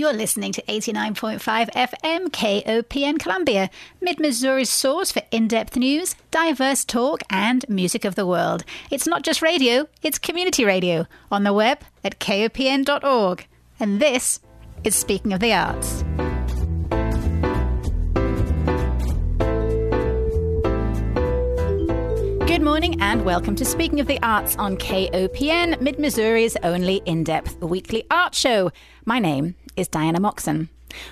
You're listening to 89.5 FM KOPN Columbia, Mid-Missouri's source for in-depth news, diverse talk, and music of the world. It's not just radio, it's community radio, on the web at kopn.org. And this is Speaking of the Arts. Good morning and welcome to Speaking of the Arts on KOPN, Mid-Missouri's only in-depth weekly art show. My name is Diana Moxon.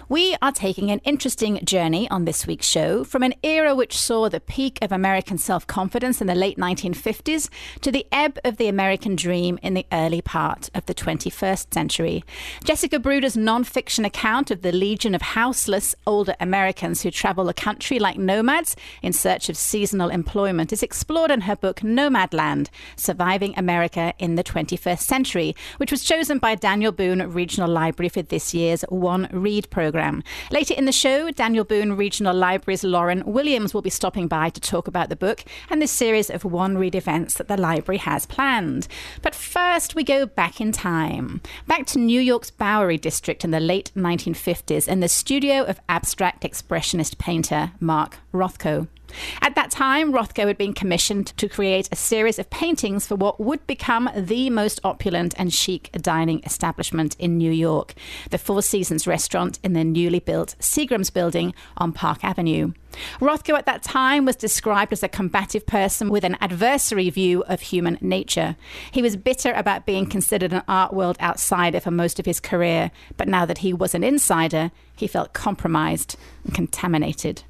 We are taking an interesting journey on this week's show from an era which saw the peak of American self-confidence in the late 1950s to the ebb of the American dream in the early part of the 21st century. Jessica Bruder's non-fiction account of the legion of houseless older Americans who travel the country like nomads in search of seasonal employment is explored in her book Nomadland, Surviving America in the 21st Century, which was chosen by Daniel Boone Regional Library for this year's One Read program. Later in the show, Daniel Boone Regional Library's Lauren Williams will be stopping by to talk about the book and this series of One Read events that the library has planned. But first, we go back in time, back to New York's Bowery District in the late 1950s and the studio of abstract expressionist painter Mark Rothko. At that time, Rothko had been commissioned to create a series of paintings for what would become the most opulent and chic dining establishment in New York, the Four Seasons Restaurant in the newly built Seagram's Building on Park Avenue. Rothko at that time was described as a combative person with an adversary view of human nature. He was bitter about being considered an art world outsider for most of his career, but now that he was an insider, he felt compromised and contaminated.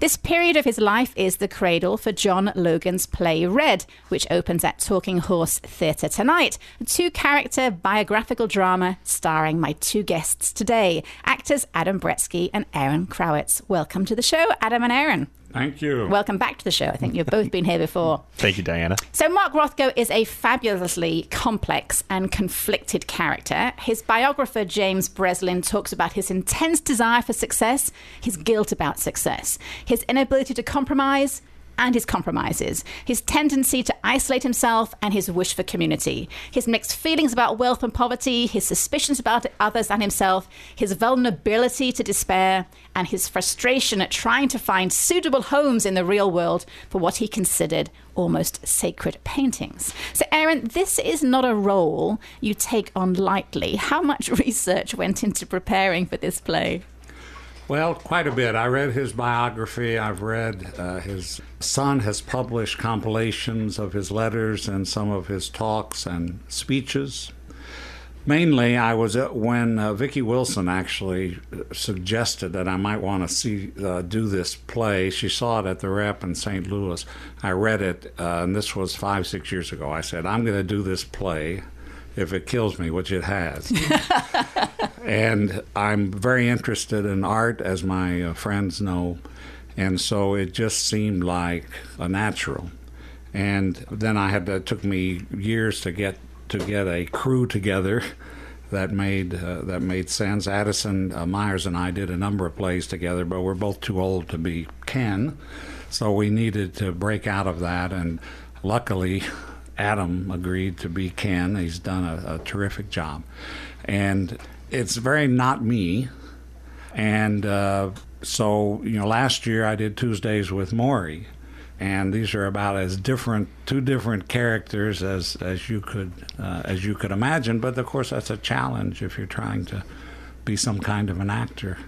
This period of his life is the cradle for John Logan's play Red, which opens at Talking Horse Theatre tonight, a two-character biographical drama starring my two guests today, actors Adam Brietzke and Aaron Krawitz. Welcome to the show, Adam and Aaron. Thank you. Welcome back to the show. I think you've both been here before. Thank you, Diana. So Mark Rothko is a fabulously complex and conflicted character. His biographer, James Breslin, talks about his intense desire for success, his guilt about success, his inability to compromise, and his compromises, his tendency to isolate himself and his wish for community, his mixed feelings about wealth and poverty, his suspicions about others and himself, his vulnerability to despair, and his frustration at trying to find suitable homes in the real world for what he considered almost sacred paintings. So Aaron, this is not a role you take on lightly. How much research went into preparing for this play? Well, quite a bit. I read his biography. I've read his son has published compilations of his letters and some of his talks and speeches. Mainly, I was at when Vicky Wilson actually suggested that I might want to see do this play. She saw it at the Rep in St. Louis. I read it, and this was 5-6 years ago. I said, I'm going to do this play if it kills me, which it has. And I'm very interested in art, as my friends know, and so it just seemed like a natural. And then I had it took me years to get a crew together that made sense. Addison Myers and I did a number of plays together, but we're both too old to be Ken, so we needed to break out of that. And luckily, Adam agreed to be Ken. He's done a terrific job. And it's very not me. And so, you know, last year I did Tuesdays with Maury. And these are about as two different characters as you could imagine. But, of course, that's a challenge if you're trying to be some kind of an actor.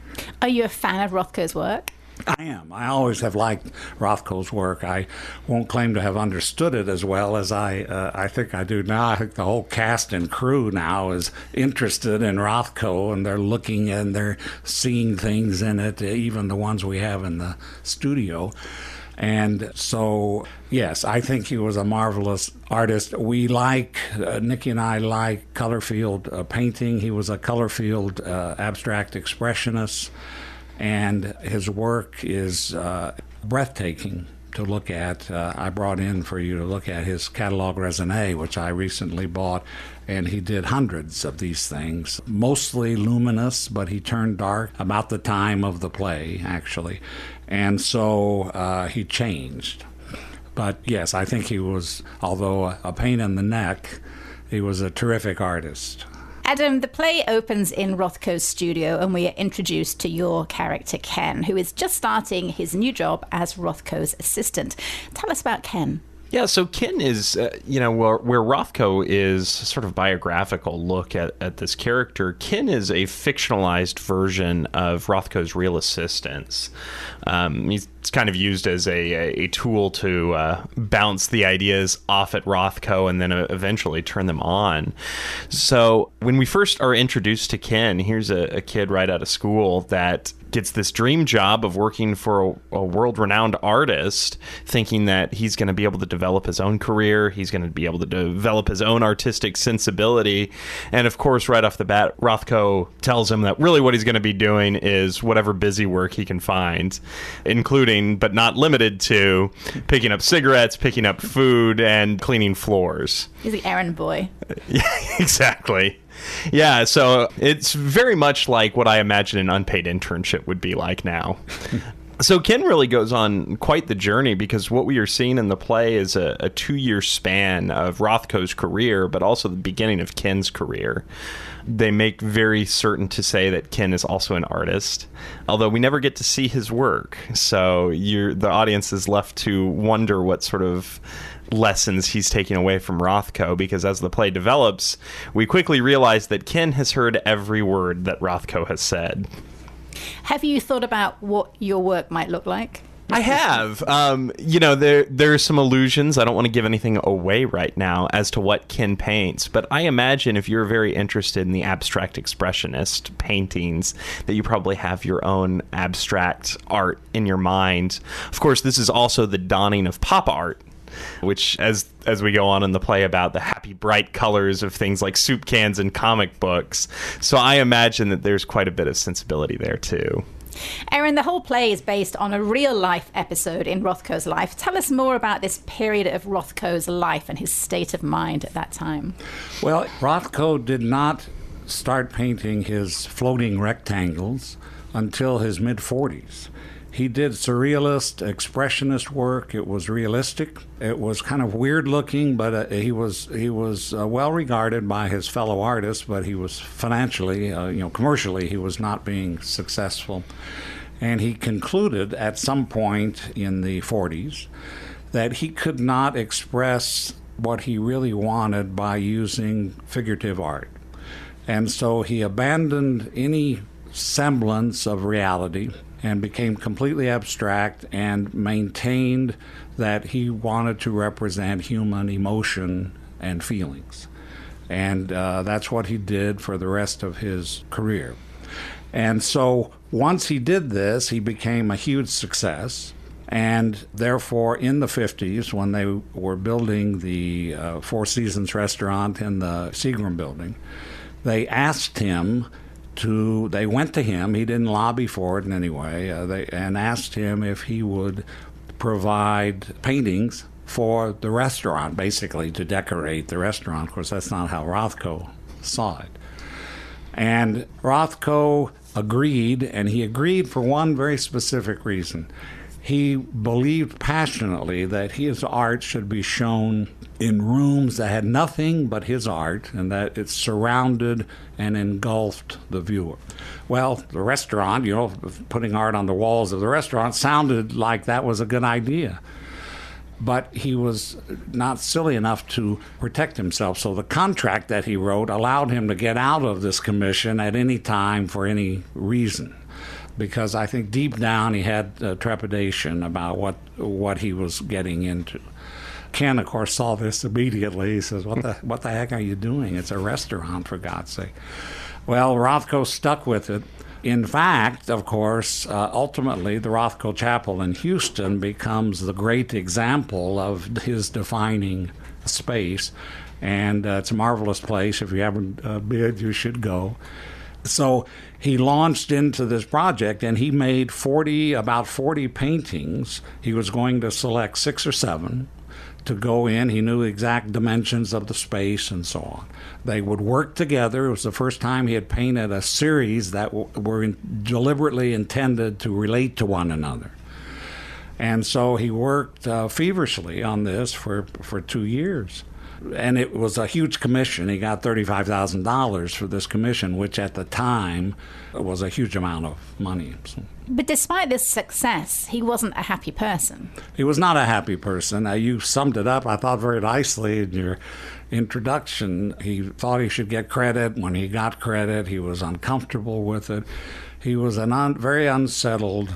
Are you a fan of Rothko's work? I am. I always have liked Rothko's work. I won't claim to have understood it as well as I think I do now. I think the whole cast and crew now is interested in Rothko, and they're looking and they're seeing things in it, even the ones we have in the studio. And so, yes, I think he was a marvelous artist. We Nikki and I like Colorfield painting. He was a Colorfield abstract expressionist. And his work is breathtaking to look at. I brought in for you to look at his catalog raisonné, which I recently bought, and he did hundreds of these things, mostly luminous, but he turned dark about the time of the play, actually. And so he changed. But yes, I think he was, although a pain in the neck, he was a terrific artist. Adam, the play opens in Rothko's studio and we are introduced to your character, Ken, who is just starting his new job as Rothko's assistant. Tell us about Ken. Yeah, so Ken is, where Rothko is sort of biographical look at this character, Ken is a fictionalized version of Rothko's real assistants. He's kind of used as a tool to bounce the ideas off at Rothko and then eventually turn them on. So when we first are introduced to Ken, here's a kid right out of school that gets this dream job of working for a world-renowned artist, thinking that he's going to be able to develop his own career, he's going to be able to develop his own artistic sensibility. And of course, right off the bat, Rothko tells him that really what he's going to be doing is whatever busy work he can find, including but not limited to picking up cigarettes, picking up food, and cleaning floors. He's an errand boy. Yeah, exactly. Yeah, so it's very much like what I imagine an unpaid internship would be like now. So Ken really goes on quite the journey, because what we are seeing in the play is a 2-year span of Rothko's career, but also the beginning of Ken's career. They make very certain to say that Ken is also an artist, although we never get to see his work. So the audience is left to wonder what sort of lessons he's taking away from Rothko, because as the play develops, we quickly realize that Ken has heard every word that Rothko has said. Have you thought about what your work might look like? I have. There are some illusions. I don't want to give anything away right now as to what Ken paints, but I imagine if you're very interested in the abstract expressionist paintings, that you probably have your own abstract art in your mind. Of course, this is also the dawning of pop art, which as we go on in the play about the happy bright colors of things like soup cans and comic books. So I imagine that there's quite a bit of sensibility there too. Aaron, the whole play is based on a real life episode in Rothko's life. Tell us more about this period of Rothko's life and his state of mind at that time. Well, Rothko did not start painting his floating rectangles until his mid-40s. He did surrealist, expressionist work. It was realistic. It was kind of weird looking, but he was well regarded by his fellow artists. But he was financially, commercially, he was not being successful. And he concluded at some point in the 40s that he could not express what he really wanted by using figurative art, and so he abandoned any semblance of reality and became completely abstract and maintained that he wanted to represent human emotion and feelings. And that's what he did for the rest of his career. And so once he did this, he became a huge success. And therefore, in the 50s, when they were building the Four Seasons Restaurant in the Seagram Building, they went to him. He didn't lobby for it in any way, and asked him if he would provide paintings for the restaurant, basically to decorate the restaurant. Of course, that's not how Rothko saw it. And Rothko agreed, and he agreed for one very specific reason. He believed passionately that his art should be shown in rooms that had nothing but his art, and that it surrounded and engulfed the viewer. Well, the restaurant, putting art on the walls of the restaurant sounded like that was a good idea. But he was not silly enough to protect himself, so the contract that he wrote allowed him to get out of this commission at any time for any reason, because I think deep down he had trepidation about what he was getting into. Ken, of course, saw this immediately. He says, what the heck are you doing? It's a restaurant, for God's sake. Well, Rothko stuck with it. In fact, of course, ultimately, the Rothko Chapel in Houston becomes the great example of his defining space. And it's a marvelous place. If you haven't been, you should go. So he launched into this project, and he made about 40 paintings. He was going to select 6 or 7. To go in. He knew the exact dimensions of the space and so on. They would work together. It was the first time he had painted a series that were deliberately intended to relate to one another. And so he worked feverishly on this for 2 years. And it was a huge commission. He got $35,000 for this commission, which at the time was a huge amount of money. But despite this success, he wasn't a happy person. He was not a happy person. You summed it up, I thought, very nicely in your introduction. He thought he should get credit. When he got credit, he was uncomfortable with it. He was a very unsettled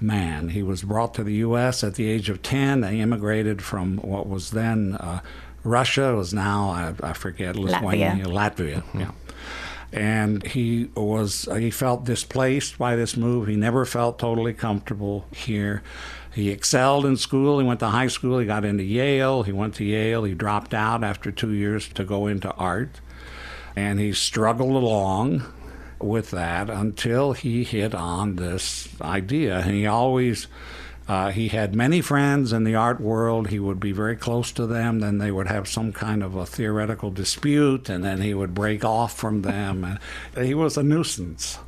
man. He was brought to the U.S. at the age of 10. They immigrated from what was then Russia. It was now, I forget, Lithuania, Latvia. Mm-hmm. Yeah. And he felt displaced by this move. He never felt totally comfortable here. He excelled in school. He went to high school. He got into Yale. He went to Yale. He dropped out after 2 years to go into art. And he struggled along with that until he hit on this idea. And he always... he had many friends in the art world. He would be very close to them. Then they would have some kind of a theoretical dispute, and then he would break off from them. And he was a nuisance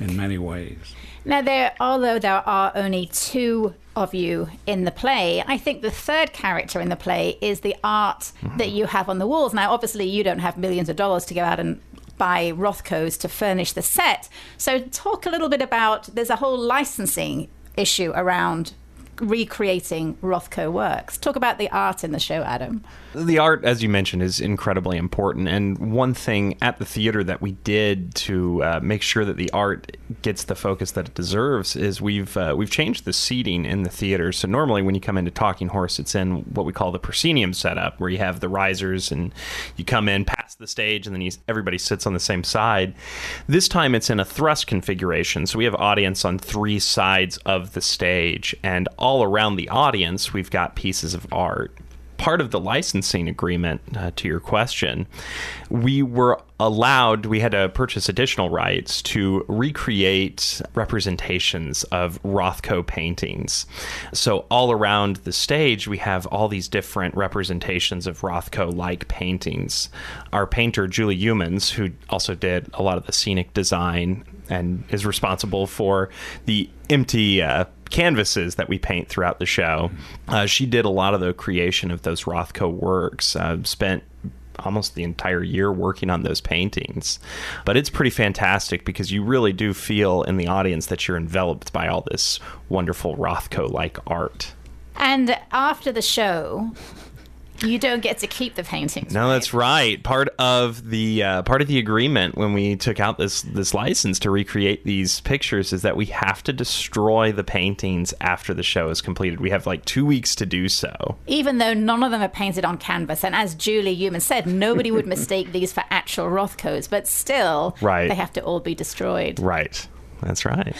in many ways. Now, although there are only two of you in the play, I think the third character in the play is the art that you have on the walls. Now, obviously, you don't have millions of dollars to go out and by Rothko's to furnish the set. So talk a little bit about, there's a whole licensing issue around recreating Rothko works. Talk about the art in the show, Adam. The art, as you mentioned, is incredibly important. And one thing at the theater that we did to make sure that the art gets the focus that it deserves is we've changed the seating in the theater. So normally when you come into Talking Horse, it's in what we call the proscenium setup, where you have the risers and you come in past the stage and then everybody sits on the same side. This time it's in a thrust configuration. So we have audience on three sides of the stage, and all around the audience, we've got pieces of art. Part of the licensing agreement, to your question, we had to purchase additional rights to recreate representations of Rothko paintings. So all around the stage, we have all these different representations of Rothko-like paintings. Our painter, Julie Eumann, who also did a lot of the scenic design and is responsible for the empty canvases that we paint throughout the show. She did a lot of the creation of those Rothko works, spent almost the entire year working on those paintings. But it's pretty fantastic because you really do feel in the audience that you're enveloped by all this wonderful Rothko-like art. And after the show... You don't get to keep the paintings. No, right? That's right. Part of the agreement when we took out this license to recreate these pictures is that we have to destroy the paintings after the show is completed. We have 2 weeks to do so. Even though none of them are painted on canvas, and as Julie Eumann said, nobody would mistake these for actual Rothkos, but still, right. They have to all be destroyed. Right. That's right.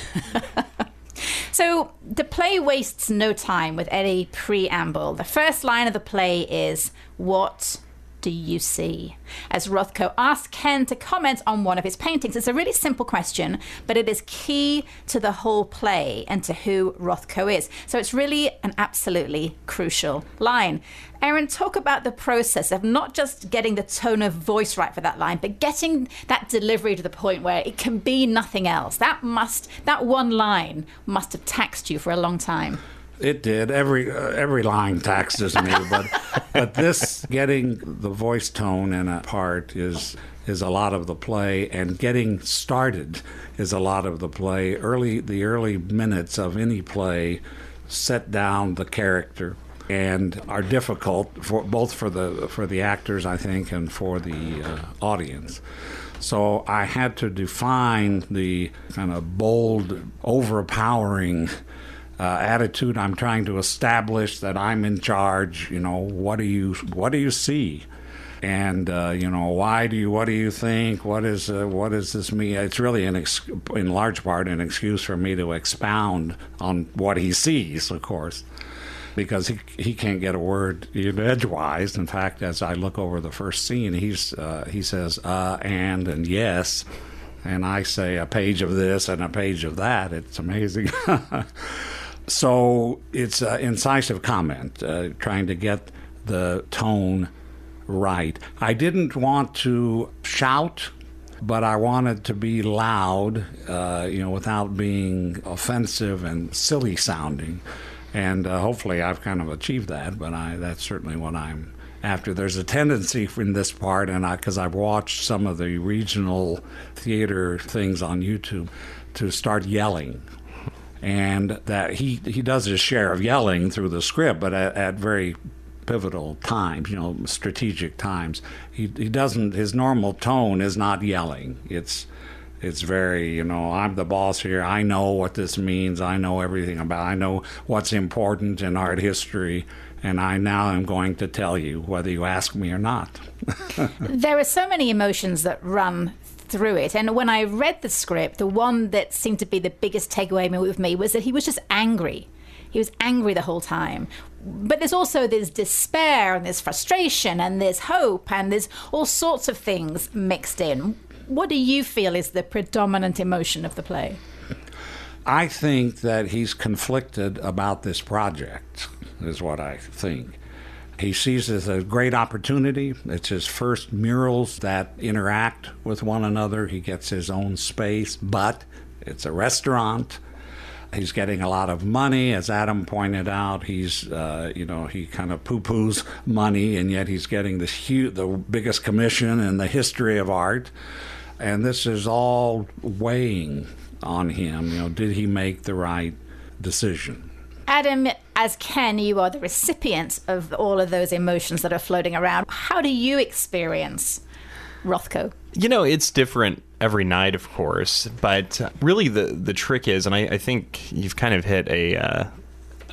So the play wastes no time with any preamble. The first line of the play is, "What do you see?" as Rothko asks Ken to comment on one of his paintings. It's a really simple question, but it is key to the whole play and to who Rothko is. So it's really an absolutely crucial line. Aaron, talk about the process of not just getting the tone of voice right for that line, but getting that delivery to the point where it can be nothing else. That one line must have taxed you for a long time. It did. Every line taxes me, but this, getting the voice tone in a part is a lot of the play, and getting started is a lot of the play. The early minutes of any play set down the character and are difficult for the actors, I think, and for the audience. So I had to define the kind of bold, overpowering attitude I'm trying to establish, that I'm in charge. What do you see? And what do you think? What does this mean? It's really in large part an excuse for me to expound on what he sees, of course, because he can't get a word edgewise. In fact, as I look over the first scene, he says and yes. And I say a page of this and a page of that. It's amazing. So it's an incisive comment, trying to get the tone right. I didn't want to shout, but I wanted to be loud, without being offensive and silly sounding. And hopefully I've kind of achieved that, but that's certainly what I'm after. There's a tendency from this part, and because I've watched some of the regional theater things on YouTube, to start yelling. And that he does his share of yelling through the script, but at very pivotal times, you know, strategic times. He doesn't, his normal tone is not yelling. It's very, you know, I'm the boss here. I know what this means. I know everything about it. I know what's important in art history. And I now am going to tell you whether you ask me or not. There are so many emotions that run through it. And when I read the script, the one that seemed to be the biggest takeaway with me was that he was just angry. He was angry the whole time. But there's also this despair and this frustration and this hope and there's all sorts of things mixed in. What do you feel is the predominant emotion of the play? I think that he's conflicted about this project, is what I think. He sees it as a great opportunity. It's his first murals that interact with one another. He gets his own space, but it's a restaurant. He's getting a lot of money. As Adam pointed out, he's, you know, he kind of poo-poos money, and yet he's getting this huge, the biggest commission in the history of art. And this is all weighing on him. You know, did he make the right decision? Adam, as Ken, you are the recipient of all of those emotions that are floating around. How do you experience Rothko? You know, it's different every night, of course, but really the trick is, and I think you've kind of hit a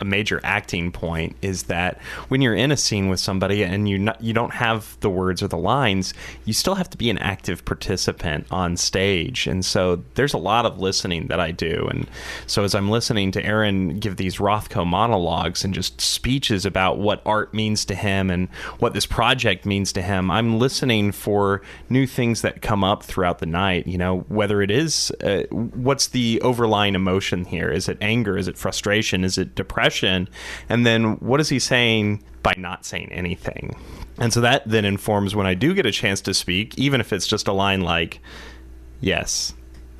major acting point, is that when you're in a scene with somebody and you don't have the words or the lines, you still have to be an active participant on stage. And so there's a lot of listening that I do. And so as I'm listening to Aaron give these Rothko monologues and just speeches about what art means to him and what this project means to him, I'm listening for new things that come up throughout the night, you know, whether it is, what's the overlying emotion here? Is it anger? Is it frustration? Is it depression? And then what is he saying by not saying anything? And so that then informs when I do get a chance to speak, even if it's just a line like, yes,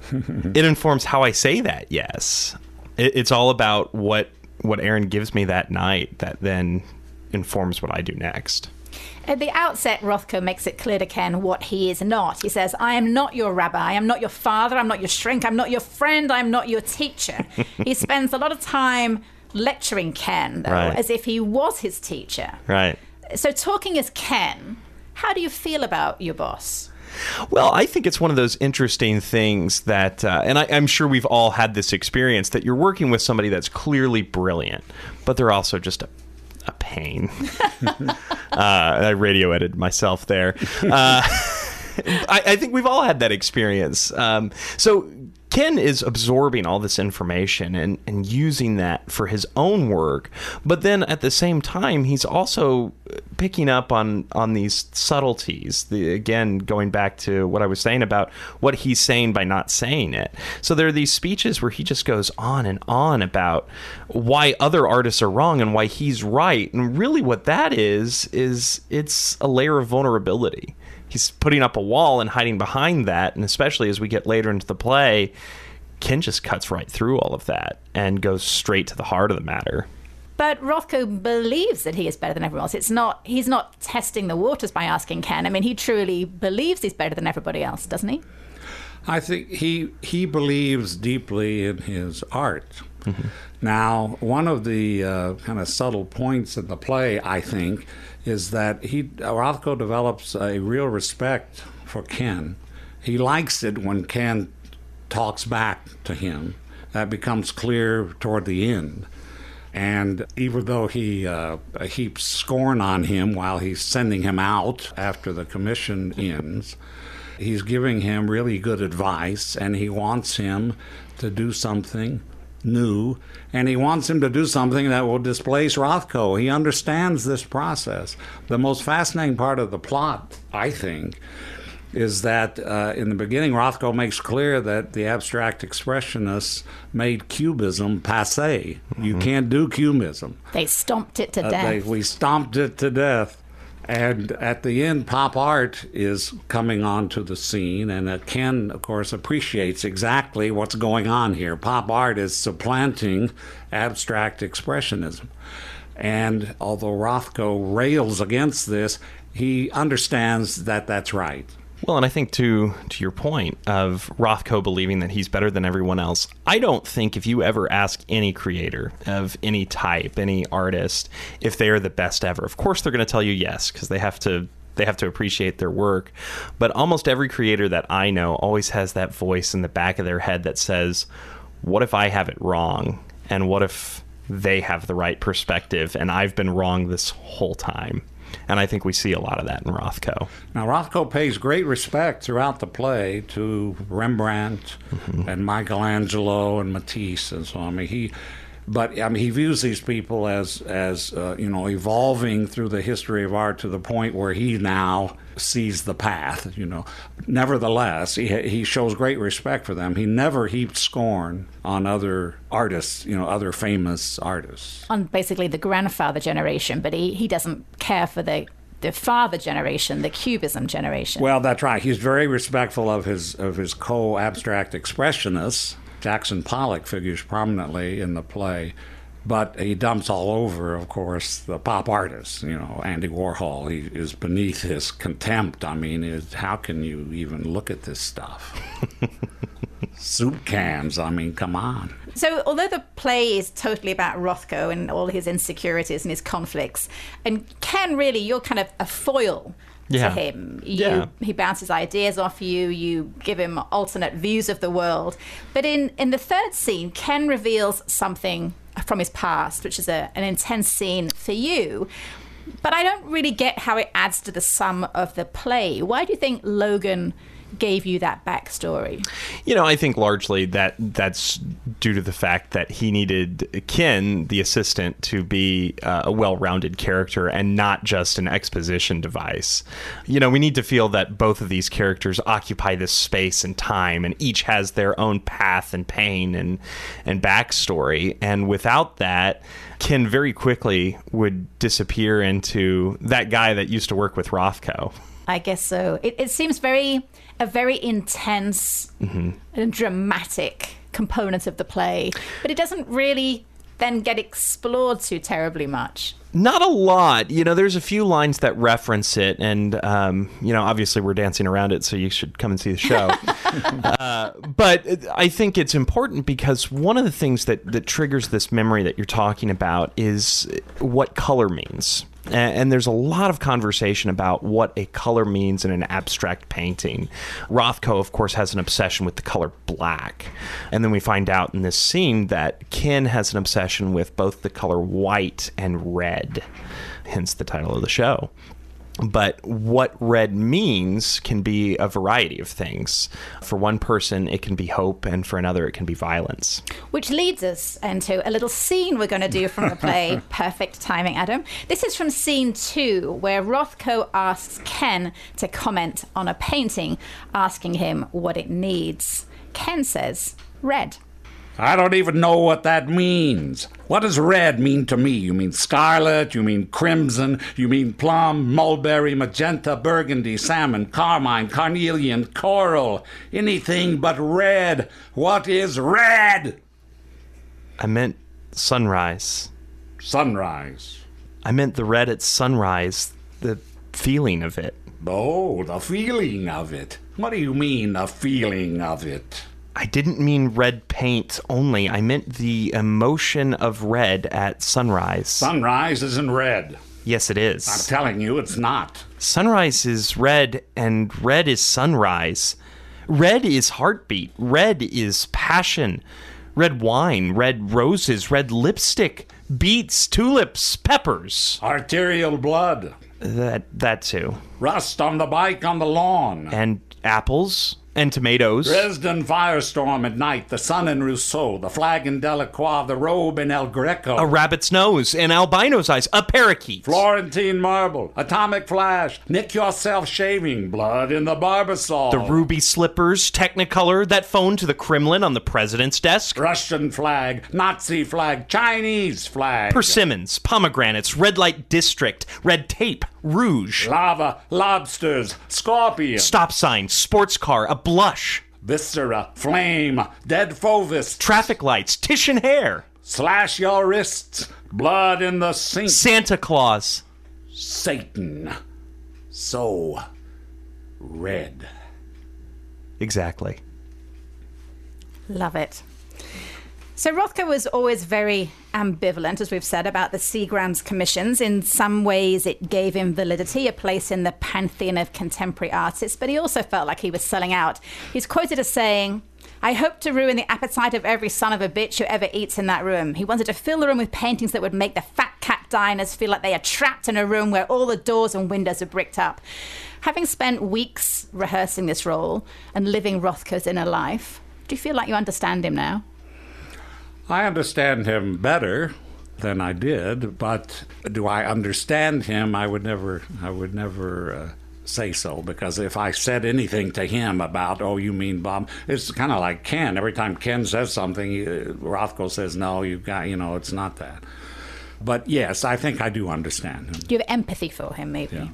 it informs how I say that. Yes. It's all about what Aaron gives me that night that then informs what I do next. At the outset, Rothko makes it clear to Ken what he is not. He says, I am not your rabbi. I am not your father. I'm not your shrink. I'm not your friend. I'm not your teacher. He spends a lot of time lecturing Ken, though, right, as if he was his teacher. Right. So talking as Ken, how do you feel about your boss? Well, I think it's one of those interesting things that, and I'm sure we've all had this experience, that you're working with somebody that's clearly brilliant, but they're also just a pain. I radio edited myself there. I think we've all had that experience. So Ken is absorbing all this information and using that for his own work, but then at the same time, he's also picking up on these subtleties. Again, going back to what I was saying about what he's saying by not saying it. So there are these speeches where he just goes on and on about why other artists are wrong and why he's right. And really what that is it's a layer of vulnerability. He's putting up a wall and hiding behind that. And especially as we get later into the play, Ken just cuts right through all of that and goes straight to the heart of the matter. But Rothko believes that he is better than everyone else. He's not testing the waters by asking Ken. I mean, he truly believes he's better than everybody else, doesn't he? I think he believes deeply in his art. Mm-hmm. Now, one of the kind of subtle points in the play, I think, is that Rothko develops a real respect for Ken. He likes it when Ken talks back to him. That becomes clear toward the end. And even though he heaps scorn on him while he's sending him out after the commission ends, he's giving him really good advice, and he wants him to do something new, and he wants him to do something that will displace Rothko. He understands this process. The most fascinating part of the plot, I think, is that in the beginning, Rothko makes clear that the abstract expressionists made cubism passé. Mm-hmm. You can't do cubism. They stomped it to death. We stomped it to death. And at the end, pop art is coming onto the scene, and Ken, of course, appreciates exactly what's going on here. Pop art is supplanting abstract expressionism. And although Rothko rails against this, he understands that that's right. Well, and I think to your point of Rothko believing that he's better than everyone else, I don't think if you ever ask any creator of any type, any artist, if they are the best ever, of course they're going to tell you yes, because they have to appreciate their work. But almost every creator that I know always has that voice in the back of their head that says, what if I have it wrong? And what if they have the right perspective and I've been wrong this whole time? And I think we see a lot of that in Rothko. Now, Rothko pays great respect throughout the play to Rembrandt and Michelangelo and Matisse, and so on. He views these people as evolving through the history of art to the point where he now sees the path. Nevertheless, he shows great respect for them. He never heaped scorn on other artists, other famous artists. On basically the grandfather generation, but he doesn't care for the father generation, the Cubism generation. Well, that's right. He's very respectful of his co-abstract expressionists. Jackson Pollock figures prominently in the play, but he dumps all over, of course, the pop artists. Andy Warhol, he is beneath his contempt. How can you even look at this stuff? Soup cans, come on. So although the play is totally about Rothko and all his insecurities and his conflicts, and Ken, really, you're kind of a foil to him. He bounces ideas off you, you give him alternate views of the world. But in the third scene, Ken reveals something from his past, which is an intense scene for you. But I don't really get how it adds to the sum of the play. Why do you think Logan gave you that backstory? I think largely that's due to the fact that he needed Ken, the assistant, to be a well-rounded character and not just an exposition device. We need to feel that both of these characters occupy this space and time, and each has their own path and pain and backstory. And without that, Ken very quickly would disappear into that guy that used to work with Rothko. I guess so. It seems a very intense and dramatic component of the play, but it doesn't really then get explored too terribly much. Not a lot. There's a few lines that reference it, and, obviously we're dancing around it, so you should come and see the show. But I think it's important because one of the things that triggers this memory that you're talking about is what color means. And there's a lot of conversation about what a color means in an abstract painting. Rothko, of course, has an obsession with the color black. And then we find out in this scene that Ken has an obsession with both the color white and red, hence the title of the show. But what red means can be a variety of things. For one person, it can be hope, and for another, it can be violence. Which leads us into a little scene we're going to do from the play. Perfect timing, Adam. This is from scene 2, where Rothko asks Ken to comment on a painting, asking him what it needs. Ken says, red. I don't even know what that means. What does red mean to me? You mean scarlet, you mean crimson, you mean plum, mulberry, magenta, burgundy, salmon, carmine, carnelian, coral. Anything but red. What is red? I meant sunrise. Sunrise. I meant the red at sunrise, the feeling of it. Oh, the feeling of it. What do you mean, the feeling of it? I didn't mean red paint only. I meant the emotion of red at sunrise. Sunrise isn't red. Yes, it is. I'm telling you, it's not. Sunrise is red, and red is sunrise. Red is heartbeat. Red is passion. Red wine, red roses, red lipstick, beets, tulips, peppers. Arterial blood. That too. Rust on the bike on the lawn. And apples. And tomatoes. Dresden firestorm at night, the sun in Rousseau, the flag in Delacroix, the robe in El Greco. A rabbit's nose, an albino's eyes, a parakeet. Florentine marble, atomic flash, nick yourself shaving, blood in the barbasol. The ruby slippers, technicolor, that phone to the Kremlin on the president's desk. Russian flag, Nazi flag, Chinese flag. Persimmons, pomegranates, red light district, red tape, rouge. Lava, lobsters, scorpion. Stop sign, sports car, a blush. Viscera, flame, dead fovest. Traffic lights, Titian hair. Slash your wrists. Blood in the sink. Santa Claus. Satan. So red. Exactly. Love it. So Rothko was always very ambivalent, as we've said, about the Seagram's commissions. In some ways, it gave him validity, a place in the pantheon of contemporary artists, but he also felt like he was selling out. He's quoted as saying, "I hope to ruin the appetite of every son of a bitch who ever eats in that room." He wanted to fill the room with paintings that would make the fat cat diners feel like they are trapped in a room where all the doors and windows are bricked up. Having spent weeks rehearsing this role and living Rothko's inner life, do you feel like you understand him now? I understand him better than I did, but do I understand him? I would never say so, because if I said anything to him about, oh, you mean Bob, it's kind of like Ken. Every time Ken says something, Rothko says, no, you've got, you know, it's not that. But yes, I think I do understand him. Do you have empathy for him, maybe? Yeah.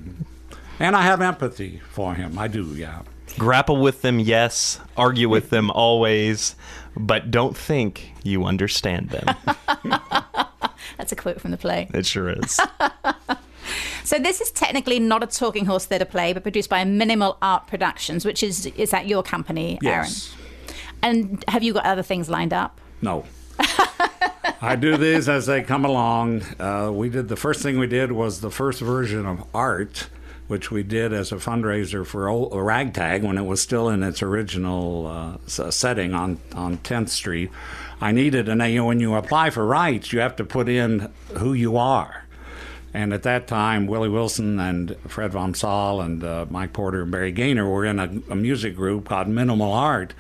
And I have empathy for him. I do, yeah. Grapple with them, yes. Argue with them, always. But don't think you understand them. That's a quote from the play. It sure is. So this is technically not a Talking Horse Theatre play, but produced by Minimal Art Productions, which is at your company, Aaron. Yes. And have you got other things lined up? No. I do these as they come along. The first thing we did was the first version of Art, which we did as a fundraiser for Ragtag when it was still in its original setting on 10th Street. I needed, and when you apply for rights, you have to put in who you are. And at that time, Willie Wilson and Fred Von Saal and Mike Porter and Barry Gaynor were in a music group called Minimal Art.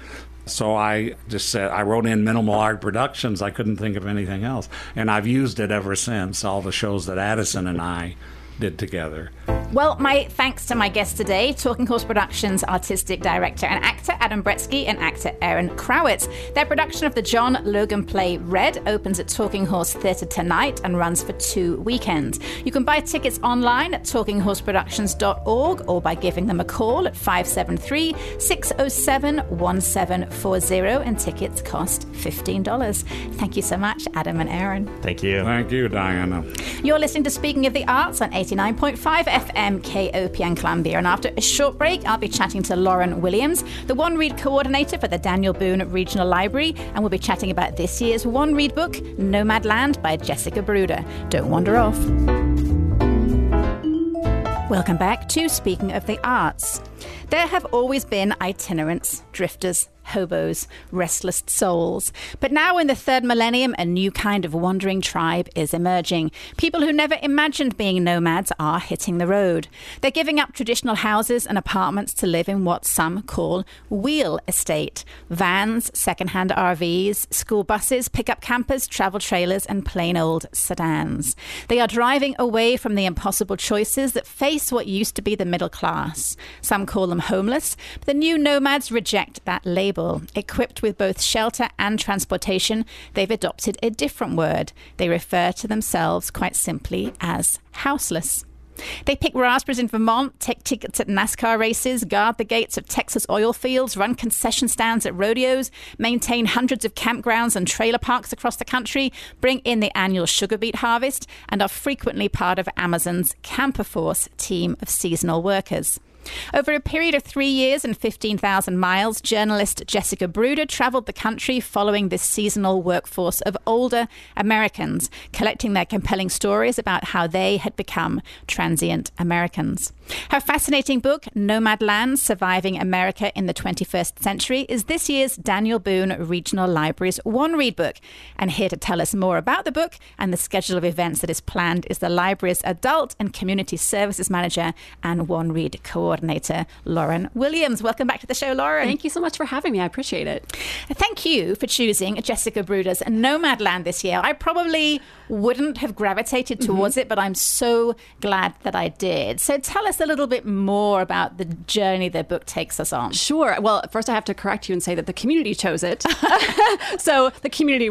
So I just said, I wrote in Minimal Art Productions. I couldn't think of anything else. And I've used it ever since, all the shows that Addison and I did together. Well, my thanks to my guests today, Talking Horse Productions artistic director and actor Adam Brietzke and actor Aaron Krawitz. Their production of the John Logan play Red opens at Talking Horse Theatre tonight and runs for 2 weekends. You can buy tickets online at talkinghorseproductions.org or by giving them a call at 573-607-1740, and tickets cost $15. Thank you so much, Adam and Aaron. Thank you. Thank you, Diana. You're listening to Speaking of the Arts on 89.5 FM KOPN Columbia. And after a short break, I'll be chatting to Lauren Williams, the One Read coordinator for the Daniel Boone Regional Library, and we'll be chatting about this year's One Read book, Nomadland by Jessica Bruder. Don't wander off. Welcome back to Speaking of the Arts. There have always been itinerants, drifters, hobos, restless souls. But now in the third millennium, a new kind of wandering tribe is emerging. People who never imagined being nomads are hitting the road. They're giving up traditional houses and apartments to live in what some call wheel estate. Vans, secondhand RVs, school buses, pickup campers, travel trailers, and plain old sedans. They are driving away from the impossible choices that face what used to be the middle class. Some call them homeless, but the new nomads reject that label. Equipped with both shelter and transportation, they've adopted a different word. They refer to themselves quite simply as houseless. They pick raspberries in Vermont, take tickets at NASCAR races, guard the gates of Texas oil fields, run concession stands at rodeos, maintain hundreds of campgrounds and trailer parks across the country, bring in the annual sugar beet harvest, and are frequently part of Amazon's Camper Force team of seasonal workers. Over a period of 3 years and 15,000 miles, journalist Jessica Bruder traveled the country following this seasonal workforce of older Americans, collecting their compelling stories about how they had become transient Americans. Her fascinating book, Nomadland: Surviving America in the 21st Century, is this year's Daniel Boone Regional Library's One Read book. And here to tell us more about the book and the schedule of events that is planned is the library's adult and community services manager and One Read coordinator, Lauren Williams. Welcome back to the show, Lauren. Thank you so much for having me. I appreciate it. Thank you for choosing Jessica Bruder's Nomadland this year. I probably wouldn't have gravitated towards it, but I'm so glad that I did. So tell us us a little bit more about the journey the book takes us on? Sure. Well, first I have to correct you and say that the community chose it. So the community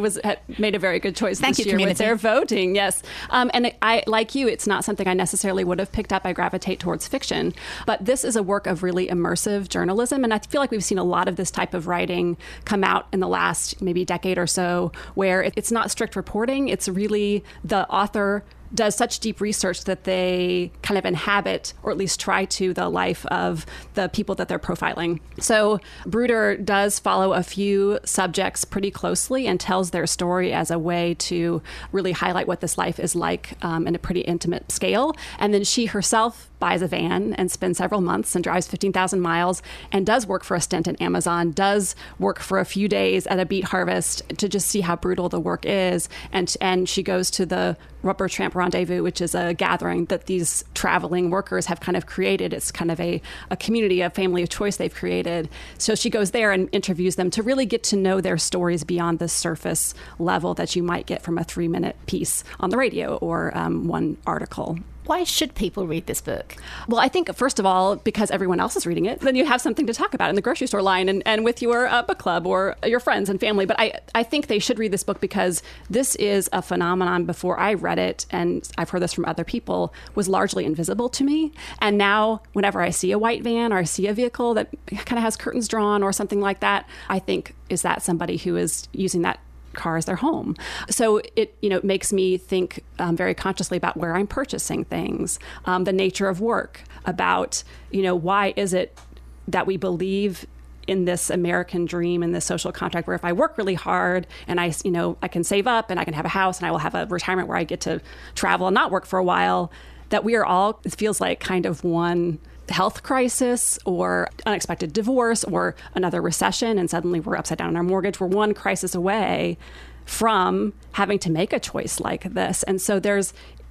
made a very good choice this year with their voting. Yes. And I, like you, it's not something I necessarily would have picked up. I gravitate towards fiction. But this is a work of really immersive journalism. And I feel like we've seen a lot of this type of writing come out in the last maybe decade or so, where it's not strict reporting. It's really the author does such deep research that they kind of inhabit, or at least try to, the life of the people that they're profiling. So Bruder does follow a few subjects pretty closely and tells their story as a way to really highlight what this life is like in a pretty intimate scale. And then she herself buys a van and spends several months and drives 15,000 miles and does work for a stint in Amazon, does work for a few days at a beet harvest to just see how brutal the work is. And she goes to the Rubber Tramp Rendezvous, which is a gathering that these traveling workers have kind of created. It's kind of a community, a family of choice they've created. So she goes there and interviews them to really get to know their stories beyond the surface level that you might get from a 3-minute piece on the radio or one article. Why should people read this book? Well, I think, first of all, because everyone else is reading it, then you have something to talk about in the grocery store line and with your book club or your friends and family. But I think they should read this book because this is a phenomenon before I read it, and I've heard this from other people, was largely invisible to me. And now, whenever I see a white van or I see a vehicle that kind of has curtains drawn or something like that, I think, is that somebody who is using that car as their home? So it, you know, makes me think very consciously about where I'm purchasing things, the nature of work, about, you know, why is it that we believe in this American dream and this social contract where if I work really hard and I, you know, I can save up and I can have a house and I will have a retirement where I get to travel and not work for a while, that we are all, it feels like, kind of one health crisis or unexpected divorce or another recession, and suddenly we're upside down on our mortgage. We're one crisis away from having to make a choice like this. And so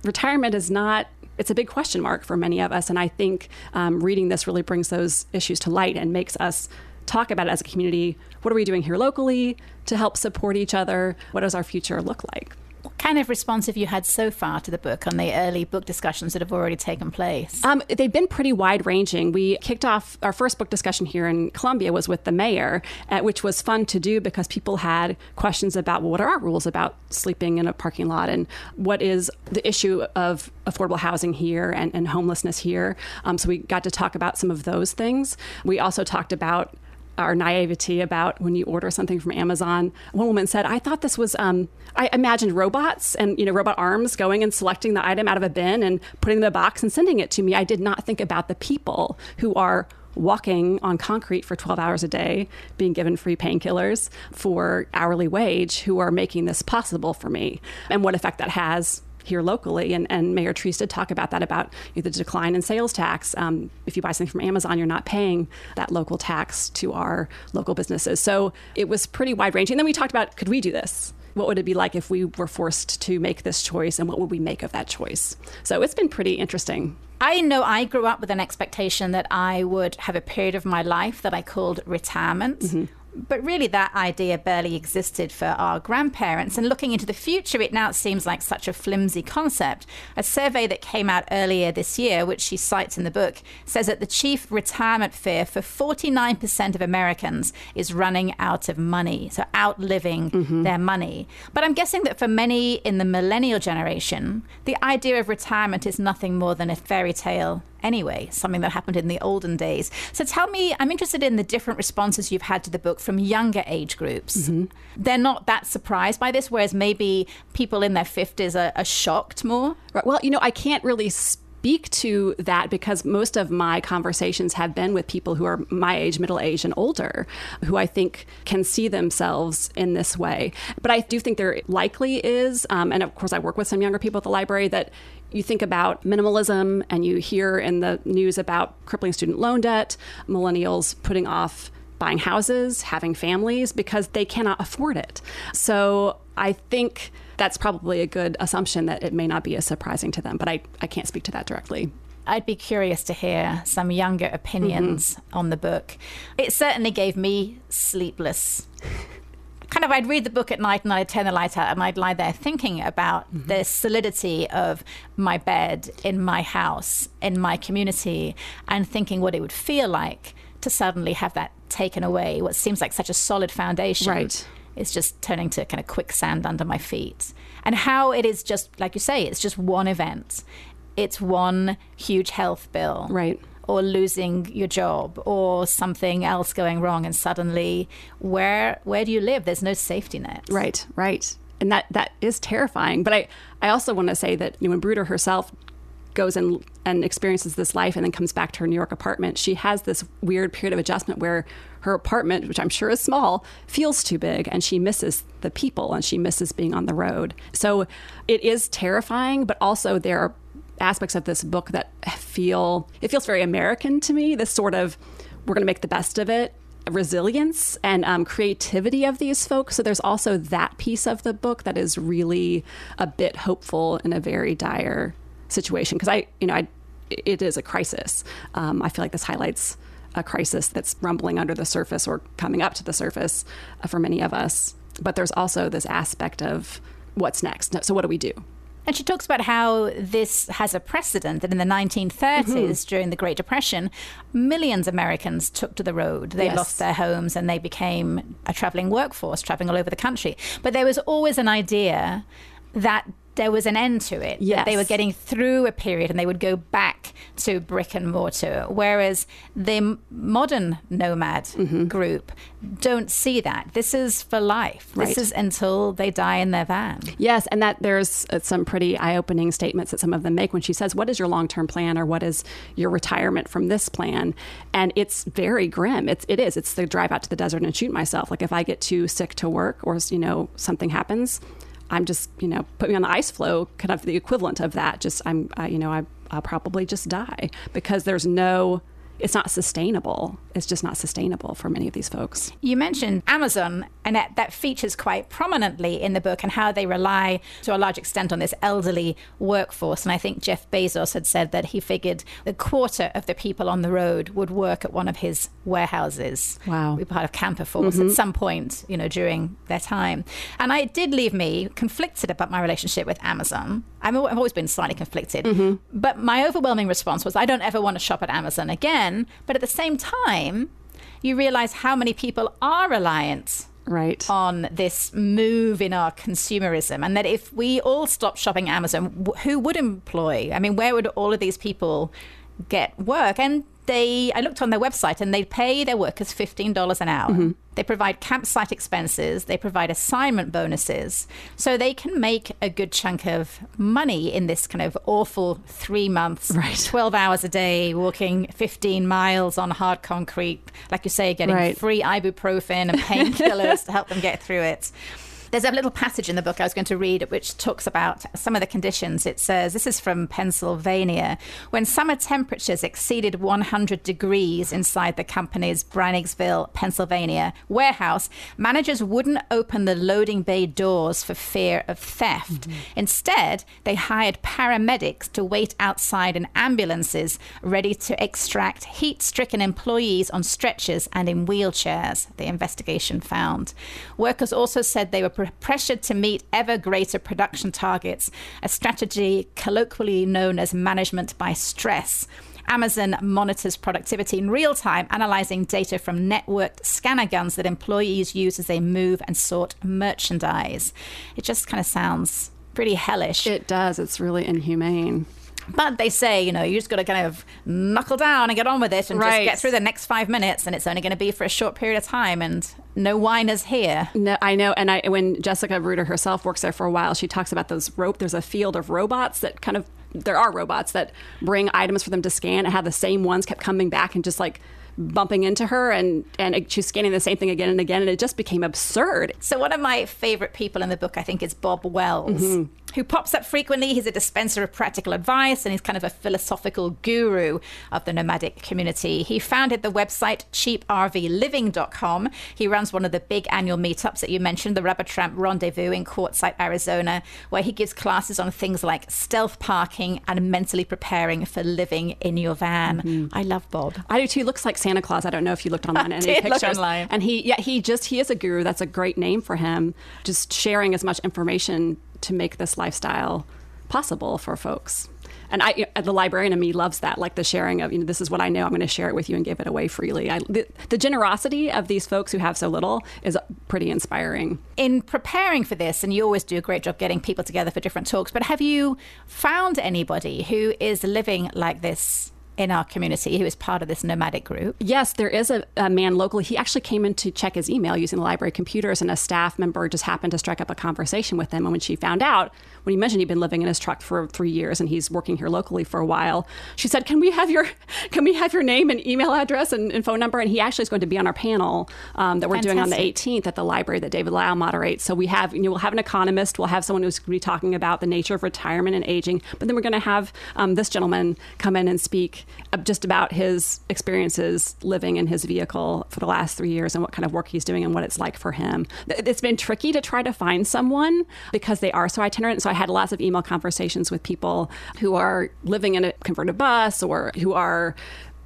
retirement is not, it's a big question mark for many of us. And I think reading this really brings those issues to light and makes us talk about it as a community. What are we doing here locally to help support each other? What does our future look like? What kind of response have you had so far to the book on the early book discussions that have already taken place? They've been pretty wide-ranging. We kicked off our first book discussion here in Columbia was with the mayor, which was fun to do because people had questions about, well, what are our rules about sleeping in a parking lot and what is the issue of affordable housing here and homelessness here? So we got to talk about some of those things. We also talked about our naivety about when you order something from Amazon. One woman said, I thought this was, I imagined robots and, you know, robot arms going and selecting the item out of a bin and putting it in a box and sending it to me. I did not think about the people who are walking on concrete for 12 hours a day, being given free painkillers for hourly wage, who are making this possible for me, and what effect that has here locally. And Mayor Trees did talk about that, about the decline in sales tax. If you buy something from Amazon, you're not paying that local tax to our local businesses. So it was pretty wide ranging. And then we talked about, could we do this? What would it be like if we were forced to make this choice, and what would we make of that choice? So it's been pretty interesting. I know I grew up with an expectation that I would have a period of my life that I called retirement. Mm-hmm. But really, that idea barely existed for our grandparents. And looking into the future, it now seems like such a flimsy concept. A survey that came out earlier this year, which she cites in the book, says that the chief retirement fear for 49% of Americans is running out of money, so outliving their money. But I'm guessing that for many in the millennial generation, the idea of retirement is nothing more than a fairy tale. Anyway, something that happened in the olden days. So tell me, I'm interested in the different responses you've had to the book from younger age groups. Mm-hmm. They're not that surprised by this, whereas maybe people in their 50s are shocked more. Right. Well, you know, I can't really speak to that because most of my conversations have been with people who are my age, middle age, and older, who I think can see themselves in this way. But I do think there likely is, and of course I work with some younger people at the library, that you think about minimalism and you hear in the news about crippling student loan debt, millennials putting off buying houses, having families, because they cannot afford it. So I think that's probably a good assumption that it may not be as surprising to them, but I can't speak to that directly. I'd be curious to hear some younger opinions on the book. It certainly gave me sleepless I'd read the book at night and I'd turn the light out and I'd lie there thinking about the solidity of my bed in my house, in my community, and thinking what it would feel like to suddenly have that taken away. What seems like such a solid foundation is just turning to kind of quicksand under my feet. And how it is just, like you say, it's just one event. It's one huge health bill. Right. Or losing your job or something else going wrong, and suddenly where do you live? There's no safety net. Right, right. And that is terrifying. But I also want to say that, you know, when Bruder herself goes and experiences this life and then comes back to her New York apartment, she has this weird period of adjustment where her apartment, which I'm sure is small, feels too big, and she misses the people and she misses being on the road. So it is terrifying, but also there are aspects of this book that feels very American to me, this sort of we're going to make the best of it, resilience and creativity of these folks. So there's also that piece of the book that is really a bit hopeful in a very dire situation, because it is a crisis. I feel like this highlights a crisis that's rumbling under the surface or coming up to the surface for many of us. But there's also this aspect of what's next. So what do we do? And she talks about how this has a precedent, that in the 1930s, during the Great Depression, millions of Americans took to the road. They lost their homes and they became a traveling workforce, traveling all over the country. But there was always an idea that there was an end to it. Yes. They were getting through a period and they would go back to brick and mortar. Whereas the modern nomad group don't see that. This is for life. Right. This is until they die in their van. Yes, and that there's some pretty eye-opening statements that some of them make when she says, what is your long-term plan, or what is your retirement from this plan? And it's very grim. It is. It's the drive out to the desert and shoot myself. Like, if I get too sick to work or, you know, something happens, I'm just, you know, put me on the ice floe, kind of the equivalent of that. Just, I'll probably just die, because it's not sustainable. It's just not sustainable for many of these folks. You mentioned Amazon, and that features quite prominently in the book, and how they rely to a large extent on this elderly workforce. And I think Jeff Bezos had said that he figured a quarter of the people on the road would work at one of his warehouses. Wow. Be part of camper force at some point, you know, during their time. And it did leave me conflicted about my relationship with Amazon. I've always been slightly conflicted. But my overwhelming response was, I don't ever want to shop at Amazon again. But at the same time, you realize how many people are reliant on this move in our consumerism, and that if we all stopped shopping Amazon, who would employ? I mean, where would all of these people get work? And I looked on their website, and they pay their workers $15 an hour. They provide campsite expenses. They provide assignment bonuses. So they can make a good chunk of money in this kind of awful 3 months, 12 hours a day, walking 15 miles on hard concrete, like you say, getting free ibuprofen and painkillers to help them get through it. There's a little passage in the book I was going to read which talks about some of the conditions. It says, this is from Pennsylvania, when summer temperatures exceeded 100 degrees inside the company's Brannigsville, Pennsylvania warehouse, managers wouldn't open the loading bay doors for fear of theft. Instead, they hired paramedics to wait outside in ambulances ready to extract heat-stricken employees on stretchers and in wheelchairs, the investigation found. Workers also said they were pressured to meet ever greater production targets, a strategy colloquially known as management by stress. Amazon monitors productivity in real time, analyzing data from networked scanner guns that employees use as they move and sort merchandise. It just kind of sounds pretty hellish. It does. It's really inhumane. But they say, you know, you just got to kind of knuckle down and get on with it and just get through the next 5 minutes, and it's only going to be for a short period of time, and no whiners here. No, I know. And when Jessica Bruder herself works there for a while, she talks about those there's a field of robots that kind of, there are robots that bring items for them to scan, and how the same ones kept coming back and just like bumping into her, and she's scanning the same thing again and again, and it just became absurd. So one of my favorite people in the book, I think, is Bob Wells. who pops up frequently. He's a dispenser of practical advice, and he's kind of a philosophical guru of the nomadic community. He founded the website cheaprvliving.com. He runs one of the big annual meetups that you mentioned, the Rubber Tramp Rendezvous in Quartzsite, Arizona, where he gives classes on things like stealth parking and mentally preparing for living in your van. Mm-hmm. I love Bob. I do too. Looks like Santa Claus. I don't know if you looked online at any pictures. And he is a guru. That's a great name for him. Just sharing as much information to make this lifestyle possible for folks. And I, the librarian in me loves that, like the sharing of, this is what I know, I'm going to share it with you and give it away freely. The generosity of these folks who have so little is pretty inspiring. In preparing for this, and you always do a great job getting people together for different talks, but have you found anybody who is living like this in our community, who is part of this nomadic group? Yes, there is a man locally. He actually came in to check his email using the library computers, and a staff member just happened to strike up a conversation with him. And when she found out, when he mentioned he'd been living in his truck for 3 years and he's working here locally for a while, she said, "Can we have your name and email address and phone number?" And he actually is going to be on our panel that we're doing on the 18th at the library that David Lau moderates. So we have, we'll have an economist, we'll have someone who's going to be talking about the nature of retirement and aging, but then we're going to have this gentleman come in and speak just about his experiences living in his vehicle for the last 3 years and what kind of work he's doing and what it's like for him. It's been tricky to try to find someone because they are so itinerant. So I had lots of email conversations with people who are living in a converted bus or who are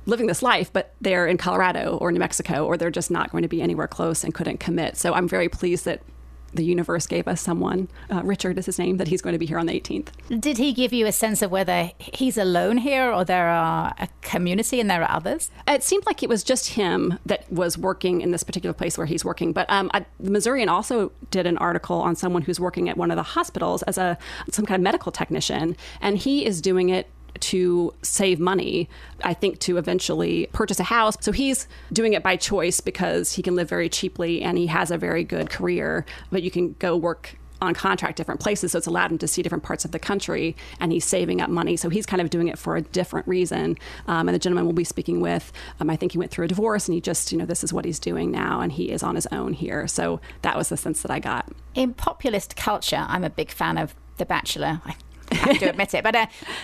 living this life, but they're in Colorado or New Mexico, or they're just not going to be anywhere close and couldn't commit. So I'm very pleased that the universe gave us someone, Richard is his name, that he's going to be here on the 18th. Did he give you a sense of whether he's alone here or there are a community and there are others? It seemed like it was just him that was working in this particular place where he's working. But the Missourian also did an article on someone who's working at one of the hospitals as some kind of medical technician, and he is doing it to save money, I think, to eventually purchase a house. So he's doing it by choice because he can live very cheaply and he has a very good career, but you can go work on contract different places. So it's allowed him to see different parts of the country, and he's saving up money. So he's kind of doing it for a different reason. And the gentleman we'll be speaking with, I think he went through a divorce and he just, this is what he's doing now, and he is on his own here. So that was the sense that I got. In populist culture, I'm a big fan of The Bachelor. I have to admit it, but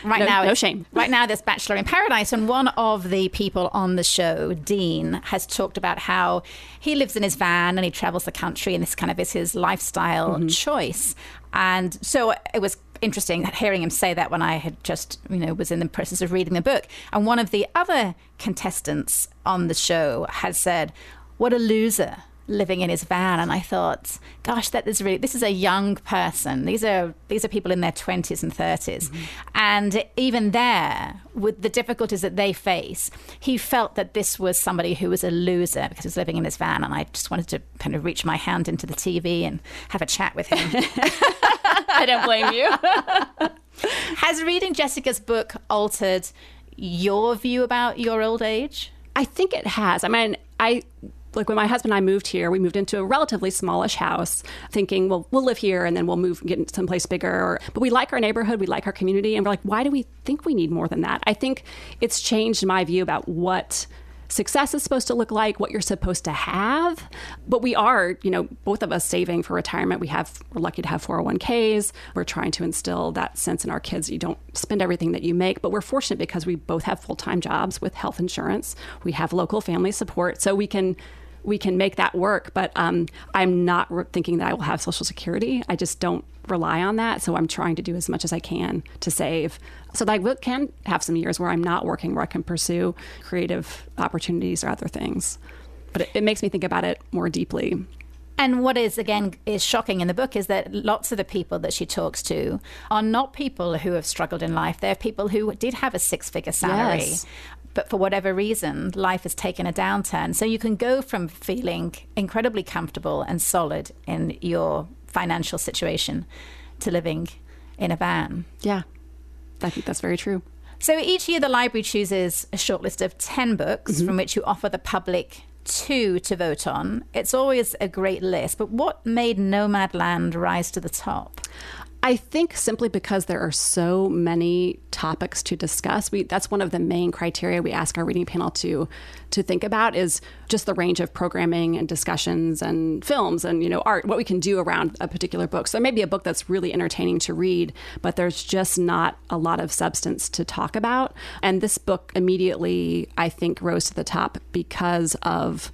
right now there's Bachelor in Paradise, and one of the people on the show, Dean, has talked about how he lives in his van and he travels the country, and this kind of is his lifestyle choice. And so it was interesting hearing him say that when I had just, was in the process of reading the book. And one of the other contestants on the show has said, "What a loser, living in his van." And I thought, gosh, this is a young person. These are people in their 20s and 30s. Mm-hmm. And even there, with the difficulties that they face, he felt that this was somebody who was a loser because he was living in his van. And I just wanted to kind of reach my hand into the TV and have a chat with him. I don't blame you. Has reading Jessica's book altered your view about your old age? I think it has. When my husband and I moved here, we moved into a relatively smallish house thinking, well, we'll live here and then we'll move, get someplace bigger. But we like our neighborhood, we like our community, and we're like, why do we think we need more than that? I think it's changed my view about what success is supposed to look like, what you're supposed to have. But we are, both of us saving for retirement. We're lucky to have 401ks. We're trying to instill that sense in our kids. You don't spend everything that you make, but we're fortunate because we both have full-time jobs with health insurance. We have local family support, so we can make that work. But I'm not thinking that I will have Social Security. I just don't rely on that. So I'm trying to do as much as I can to save, so that I can have some years where I'm not working, where I can pursue creative opportunities or other things. But it makes me think about it more deeply. And what is shocking in the book is that lots of the people that she talks to are not people who have struggled in life. They're people who did have a six-figure salary. Yes. But for whatever reason, life has taken a downturn. So you can go from feeling incredibly comfortable and solid in your financial situation to living in a van. Yeah, I think that's very true. So each year the library chooses a short list of 10 books from which you offer the public 2 to vote on. It's always a great list. But what made Nomadland rise to the top? I think simply because there are so many topics to discuss, that's one of the main criteria we ask our reading panel to think about, is just the range of programming and discussions and films and, you know, art, what we can do around a particular book. So maybe a book that's really entertaining to read, but there's just not a lot of substance to talk about. And this book immediately, I think, rose to the top because of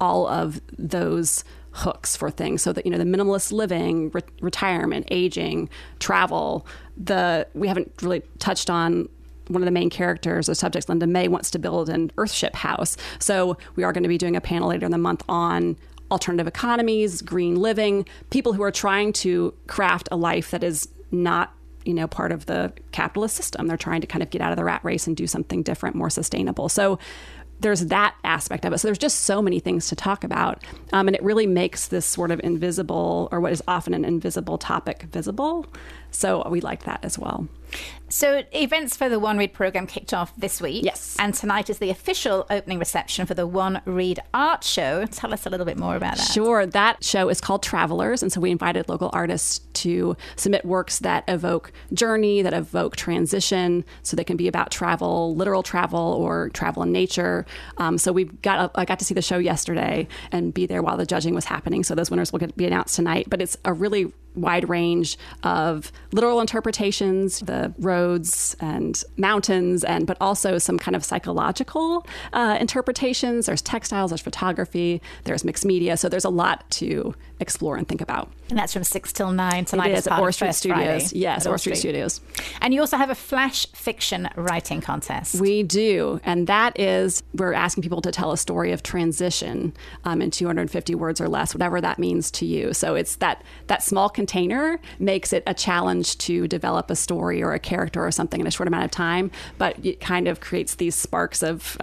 all of those hooks for things. So that, you know, the minimalist living, retirement, aging, travel, we haven't really touched on one of the main characters or subjects. Linda May wants to build an earthship house. So we are going to be doing a panel later in the month on alternative economies, green living, people who are trying to craft a life that is not, you know, part of the capitalist system. They're trying to kind of get out of the rat race and do something different, more sustainable. So there's that aspect of it. So there's just so many things to talk about. And it really makes this sort of invisible, or what is often an invisible topic, visible. So we like that as well. So events for the One Read programme kicked off this week. Yes. And tonight is the official opening reception for the One Read Art Show. Tell us a little bit more about that. Sure. That show is called Travelers. And so we invited local artists to submit works that evoke journey, that evoke transition. So they can be about travel, literal travel, or travel in nature. So I got to see the show yesterday and be there while the judging was happening. So those winners will be announced tonight. But it's a really wide range of literal interpretations, the roads and mountains, but also some kind of psychological interpretations. There's textiles, there's photography, there's mixed media. So there's a lot to explore and think about. And that's from 6 till 9 tonight. It is at All Street Studios. Yes, All Street Studios. And you also have a flash fiction writing contest. We do, and that is, we're asking people to tell a story of transition in 250 words or less, whatever that means to you. So it's that small container makes it a challenge to develop a story or a character or something in a short amount of time, but it kind of creates these sparks of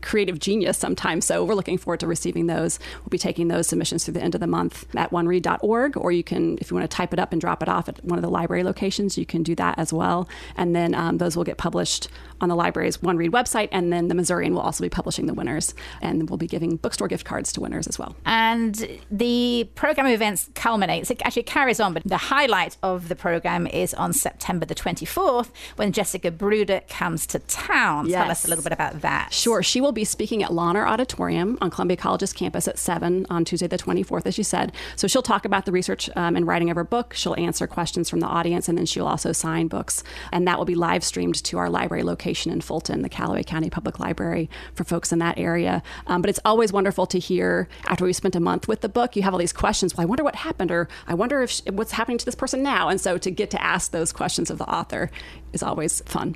creative genius sometimes. So we're looking forward to receiving those. We'll be taking those submissions through the end of the month at oneread.org, or you can, if you want to type it up and drop it off at one of the library locations, you can do that as well. And then those will get published on the library's One Read website, and then the Missourian will also be publishing the winners, and we'll be giving bookstore gift cards to winners as well. And the program events culminates, it actually carries on, but the highlight of the program is on September the 24th, when Jessica Bruder comes to town. Yes. Tell us a little bit about that. Sure. She will be speaking at Lorna Auditorium on Columbia College's campus at 7 on Tuesday the 24th, as you said. So she'll talk about the research and writing of her book. She'll answer questions from the audience, and then she'll also sign books. And that will be live streamed to our library location in Fulton, the Callaway County Public Library, for folks in that area. But it's always wonderful to hear, after we've spent a month with the book, you have all these questions. Well, I wonder what happened, or I wonder if what's happening to this person now. And so to get to ask those questions of the author is always fun.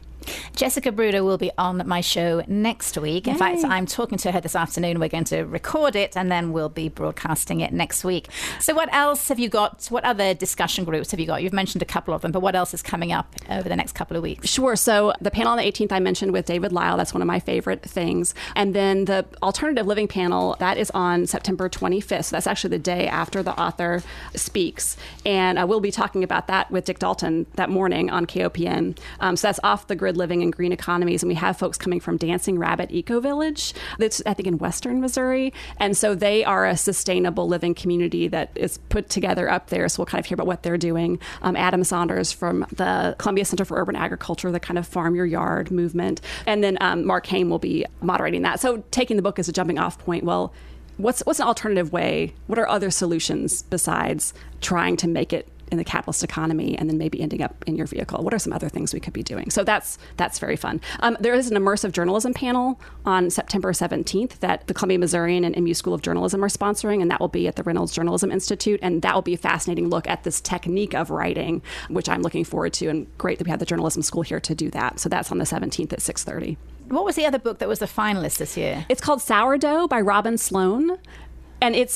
Jessica Bruder will be on my show next week. Yay. In fact, I'm talking to her this afternoon. We're going to record it, and then we'll be broadcasting it next week. So what else have you got? What other discussion groups have you got? You've mentioned a couple of them, but what else is coming up over the next couple of weeks? Sure. So the panel on the 18th I mentioned with David Lyle. That's one of my favorite things. And then the Alternative Living panel, that is on September 25th. So that's actually the day after the author speaks. And we'll be talking about that with Dick Dalton that morning on KOPN. So that's off the grid living in green economies, and we have folks coming from Dancing Rabbit Eco Village, that's I think in western Missouri, and so they are a sustainable living community that is put together up there, so we'll kind of hear about what they're doing. Adam Saunders from the Columbia Center for Urban Agriculture, the kind of farm your yard movement, and then Mark Haim will be moderating that. So taking the book as a jumping off point, well, what's an alternative way? What are other solutions besides trying to make it in the capitalist economy and then maybe ending up in your vehicle? What are some other things we could be doing? So that's very fun. There is an immersive journalism panel on September 17th that the Columbia Missourian and MU School of Journalism are sponsoring, and that will be at the Reynolds Journalism Institute, and that will be a fascinating look at this technique of writing, which I'm looking forward to, and great that we have the journalism school here to do that. So that's on the 17th at 6:30. What was the other book that was the finalist this year? It's called Sourdough by Robin Sloan. And it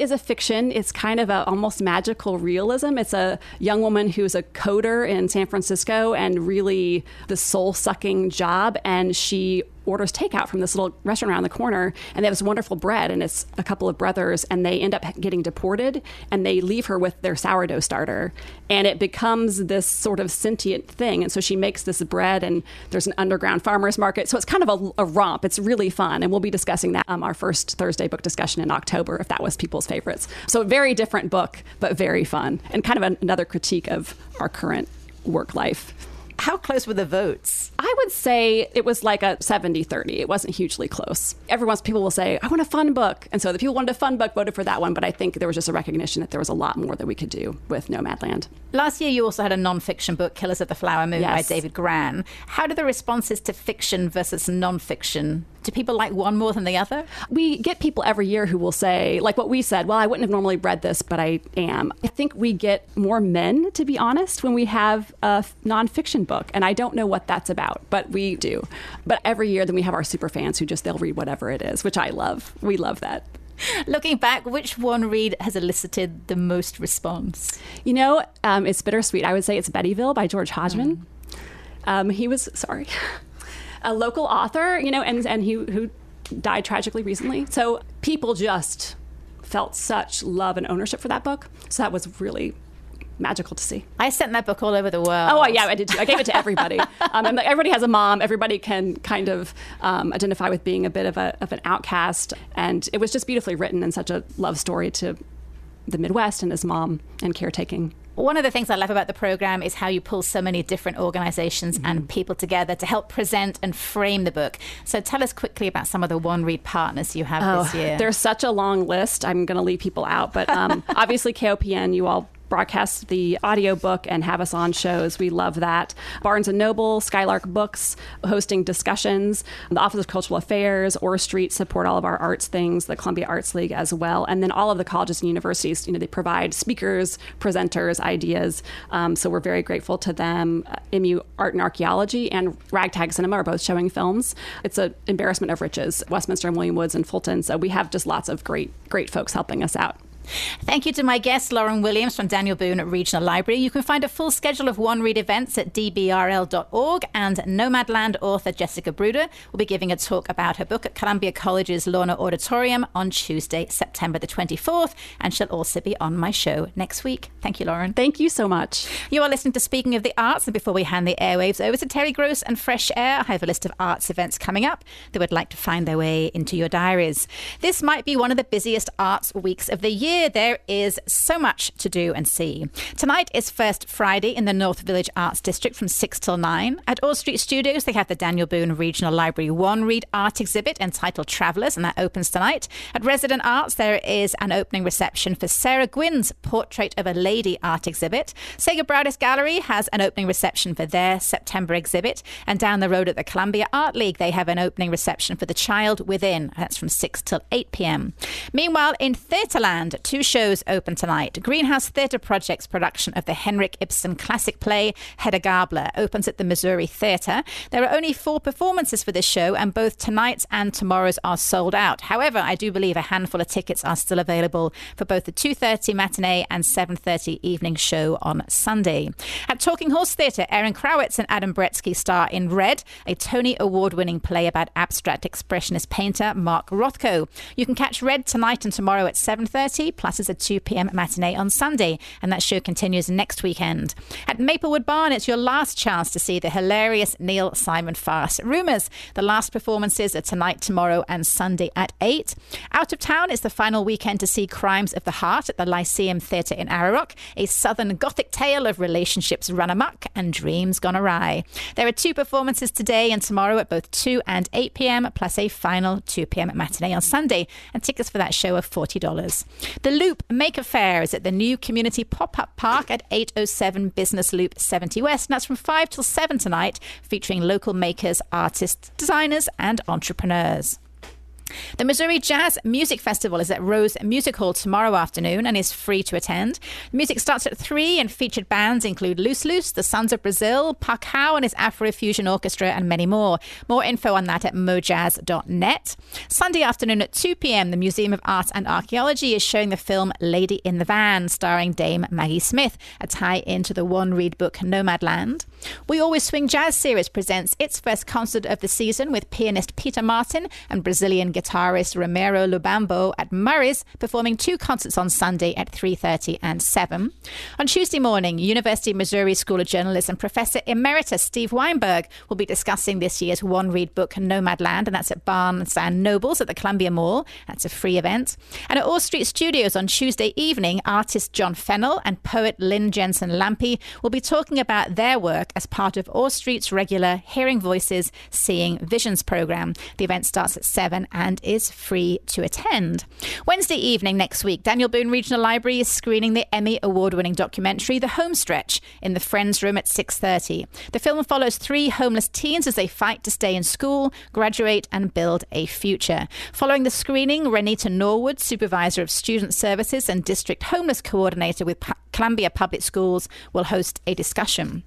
is a fiction. It's kind of a almost magical realism. It's a young woman who's a coder in San Francisco, and really the soul-sucking job. And she orders takeout from this little restaurant around the corner, and they have this wonderful bread, and it's a couple of brothers, and they end up getting deported, and they leave her with their sourdough starter, and it becomes this sort of sentient thing. And so she makes this bread, and there's an underground farmers market, so it's kind of a romp. It's really fun, and we'll be discussing that our first Thursday book discussion in October, if that was people's favorites. So a very different book, but very fun, and kind of another critique of our current work life. How close were the votes? I would say it was like a 70-30. It wasn't hugely close. Every once people will say, I want a fun book. And so the people who wanted a fun book voted for that one. But I think there was just a recognition that there was a lot more that we could do with Nomadland. Last year, you also had a nonfiction book, Killers of the Flower Moon, yes, by David Gran. How do the responses to fiction versus nonfiction? Do people like one more than the other? We get people every year who will say, like what we said, well, I wouldn't have normally read this, but I am. I think we get more men, to be honest, when we have a nonfiction book. And I don't know what that's about, but we do. But every year, then we have our super fans who just, they'll read whatever it is, which I love. We love that. Looking back, which one read has elicited the most response? You know, it's bittersweet. I would say it's Bettyville by George Hodgman. He was, a local author, you know, and he who died tragically recently. So people just felt such love and ownership for that book. So that was really magical to see. I sent that book all over the world. Oh, yeah, I did too. I gave it to everybody. And everybody has a mom. Everybody can kind of identify with being a bit of an outcast. And it was just beautifully written and such a love story to the Midwest and his mom and caretaking. One of the things I love about the program is how you pull so many different organizations and people together to help present and frame the book. So tell us quickly about some of the One Read partners you have this year. There's such a long list. I'm going to leave people out. But obviously KOPN, you all broadcast the audiobook and have us on shows. We love that. Barnes & Noble, Skylark Books, hosting discussions. The Office of Cultural Affairs, Orr Street support all of our arts things, the Columbia Arts League as well. And then all of the colleges and universities, you know, they provide speakers, presenters, ideas. So we're very grateful to them. MU Art and Archaeology and Ragtag Cinema are both showing films. It's an embarrassment of riches. Westminster and William Woods and Fulton. So we have just lots of great, great folks helping us out. Thank you to my guest, Lauren Williams from Daniel Boone Regional Library. You can find a full schedule of One Read events at dbrl.org, and Nomadland author Jessica Bruder will be giving a talk about her book at Columbia College's Lorna Auditorium on Tuesday, September the 24th, and she'll also be on my show next week. Thank you, Lauren. Thank you so much. You are listening to Speaking of the Arts, and before we hand the airwaves over to Terry Gross and Fresh Air, I have a list of arts events coming up that would like to find their way into your diaries. This might be one of the busiest arts weeks of the year. There is so much to do and see. Tonight is First Friday in the North Village Arts District from 6 till 9. At All Street Studios, they have the Daniel Boone Regional Library One Read art exhibit entitled Travellers, and that opens tonight. At Resident Arts, there is an opening reception for Sarah Gwynn's Portrait of a Lady art exhibit. Sega Browdis Gallery has an opening reception for their September exhibit. And down the road at the Columbia Art League, they have an opening reception for The Child Within. That's from 6 till 8 p.m. Meanwhile, in Theatreland, two shows open tonight. Greenhouse Theatre Project's production of the Henrik Ibsen classic play Hedda Gabler opens at the Missouri Theatre. There are only 4 performances for this show, and both tonight's and tomorrow's are sold out. However, I do believe a handful of tickets are still available for both the 2:30 matinee and 7:30 evening show on Sunday. At Talking Horse Theatre, Aaron Krawitz and Adam Brietzke star in Red, a Tony Award-winning play about abstract expressionist painter Mark Rothko. You can catch Red tonight and tomorrow at 7:30, plus is a 2 p.m. matinee on Sunday, and that show continues next weekend. At Maplewood Barn, it's your last chance to see the hilarious Neil Simon farce Rumours. The last performances are tonight, tomorrow, and Sunday at 8. Out of town is the final weekend to see Crimes of the Heart at the Lyceum Theatre in Ararock, a southern gothic tale of relationships run amok and dreams gone awry. There are 2 performances today and tomorrow at both 2 and 8 p.m., plus a final 2 p.m. matinee on Sunday, and tickets for that show are $40. The Loop Maker Fair is at the new community pop-up park at 807 Business Loop 70 West, and that's from 5 till 7 tonight, featuring local makers, artists, designers, and entrepreneurs. The Missouri Jazz Music Festival is at Rose Music Hall tomorrow afternoon and is free to attend. The music starts at 3, and featured bands include Loose Loose, the Sons of Brazil, Pakao and his Afrofusion Orchestra, and many more. More info on that at mojazz.net. Sunday afternoon at 2 p.m., the Museum of Art and Archaeology is showing the film Lady in the Van, starring Dame Maggie Smith, a tie-in to the One Read book Nomadland. We Always Swing Jazz Series presents its first concert of the season with pianist Peter Martin and Brazilian guitarist Romero Lubambo at Murray's, performing two concerts on Sunday at 3:30 and 7. On Tuesday morning, University of Missouri School of Journalism Professor Emeritus Steve Weinberg will be discussing this year's One Read book, Nomadland, and that's at Barnes & Noble's at the Columbia Mall. That's a free event. And at All Street Studios on Tuesday evening, artist John Fennell and poet Lynn Jensen Lampe will be talking about their work as part of All Street's regular Hearing Voices, Seeing Visions programme. The event starts at 7 and is free to attend. Wednesday evening next week, Daniel Boone Regional Library is screening the Emmy award-winning documentary The Homestretch in the Friends Room at 6:30. The film follows three homeless teens as they fight to stay in school, graduate and build a future. Following the screening, Renita Norwood, Supervisor of Student Services and District Homeless Coordinator with Columbia Public Schools, will host a discussion.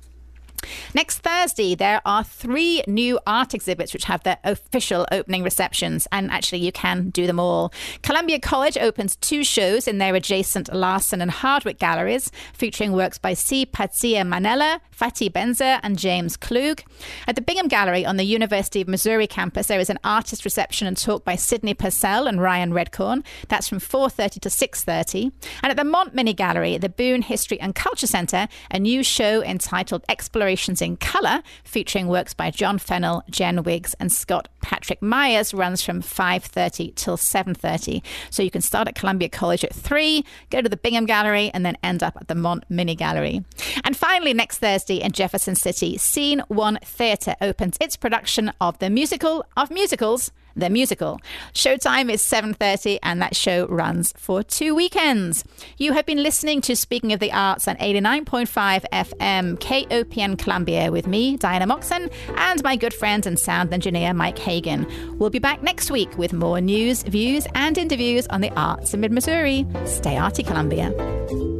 Next Thursday, there are three new art exhibits which have their official opening receptions, and actually you can do them all. Columbia College opens two shows in their adjacent Larson and Hardwick galleries, featuring works by C. Patsia Manella, Fatih Benzer and James Klug. At the Bingham Gallery on the University of Missouri campus, there is an artist reception and talk by Sidney Purcell and Ryan Redcorn. That's from 4:30 to 6:30. And at the Mont Mini Gallery, the Boone History and Culture Center, a new show entitled Explorations in Color, featuring works by John Fennell, Jen Wiggs and Scott Patrick Myers, runs from 5:30 till 7:30. So you can start at Columbia College at 3, go to the Bingham Gallery and then end up at the Mont Mini Gallery. And finally, next Thursday in Jefferson City, Scene One Theatre opens its production of the musical of musicals, The Musical. Showtime is 7:30 and that show runs for two weekends. You have been listening to Speaking of the Arts on 89.5 FM KOPN Columbia with me, Diana Moxon, and my good friend and sound engineer Mike Hagan. We'll be back next week with more news, views and interviews on the arts in Mid-Missouri. Stay arty, Columbia.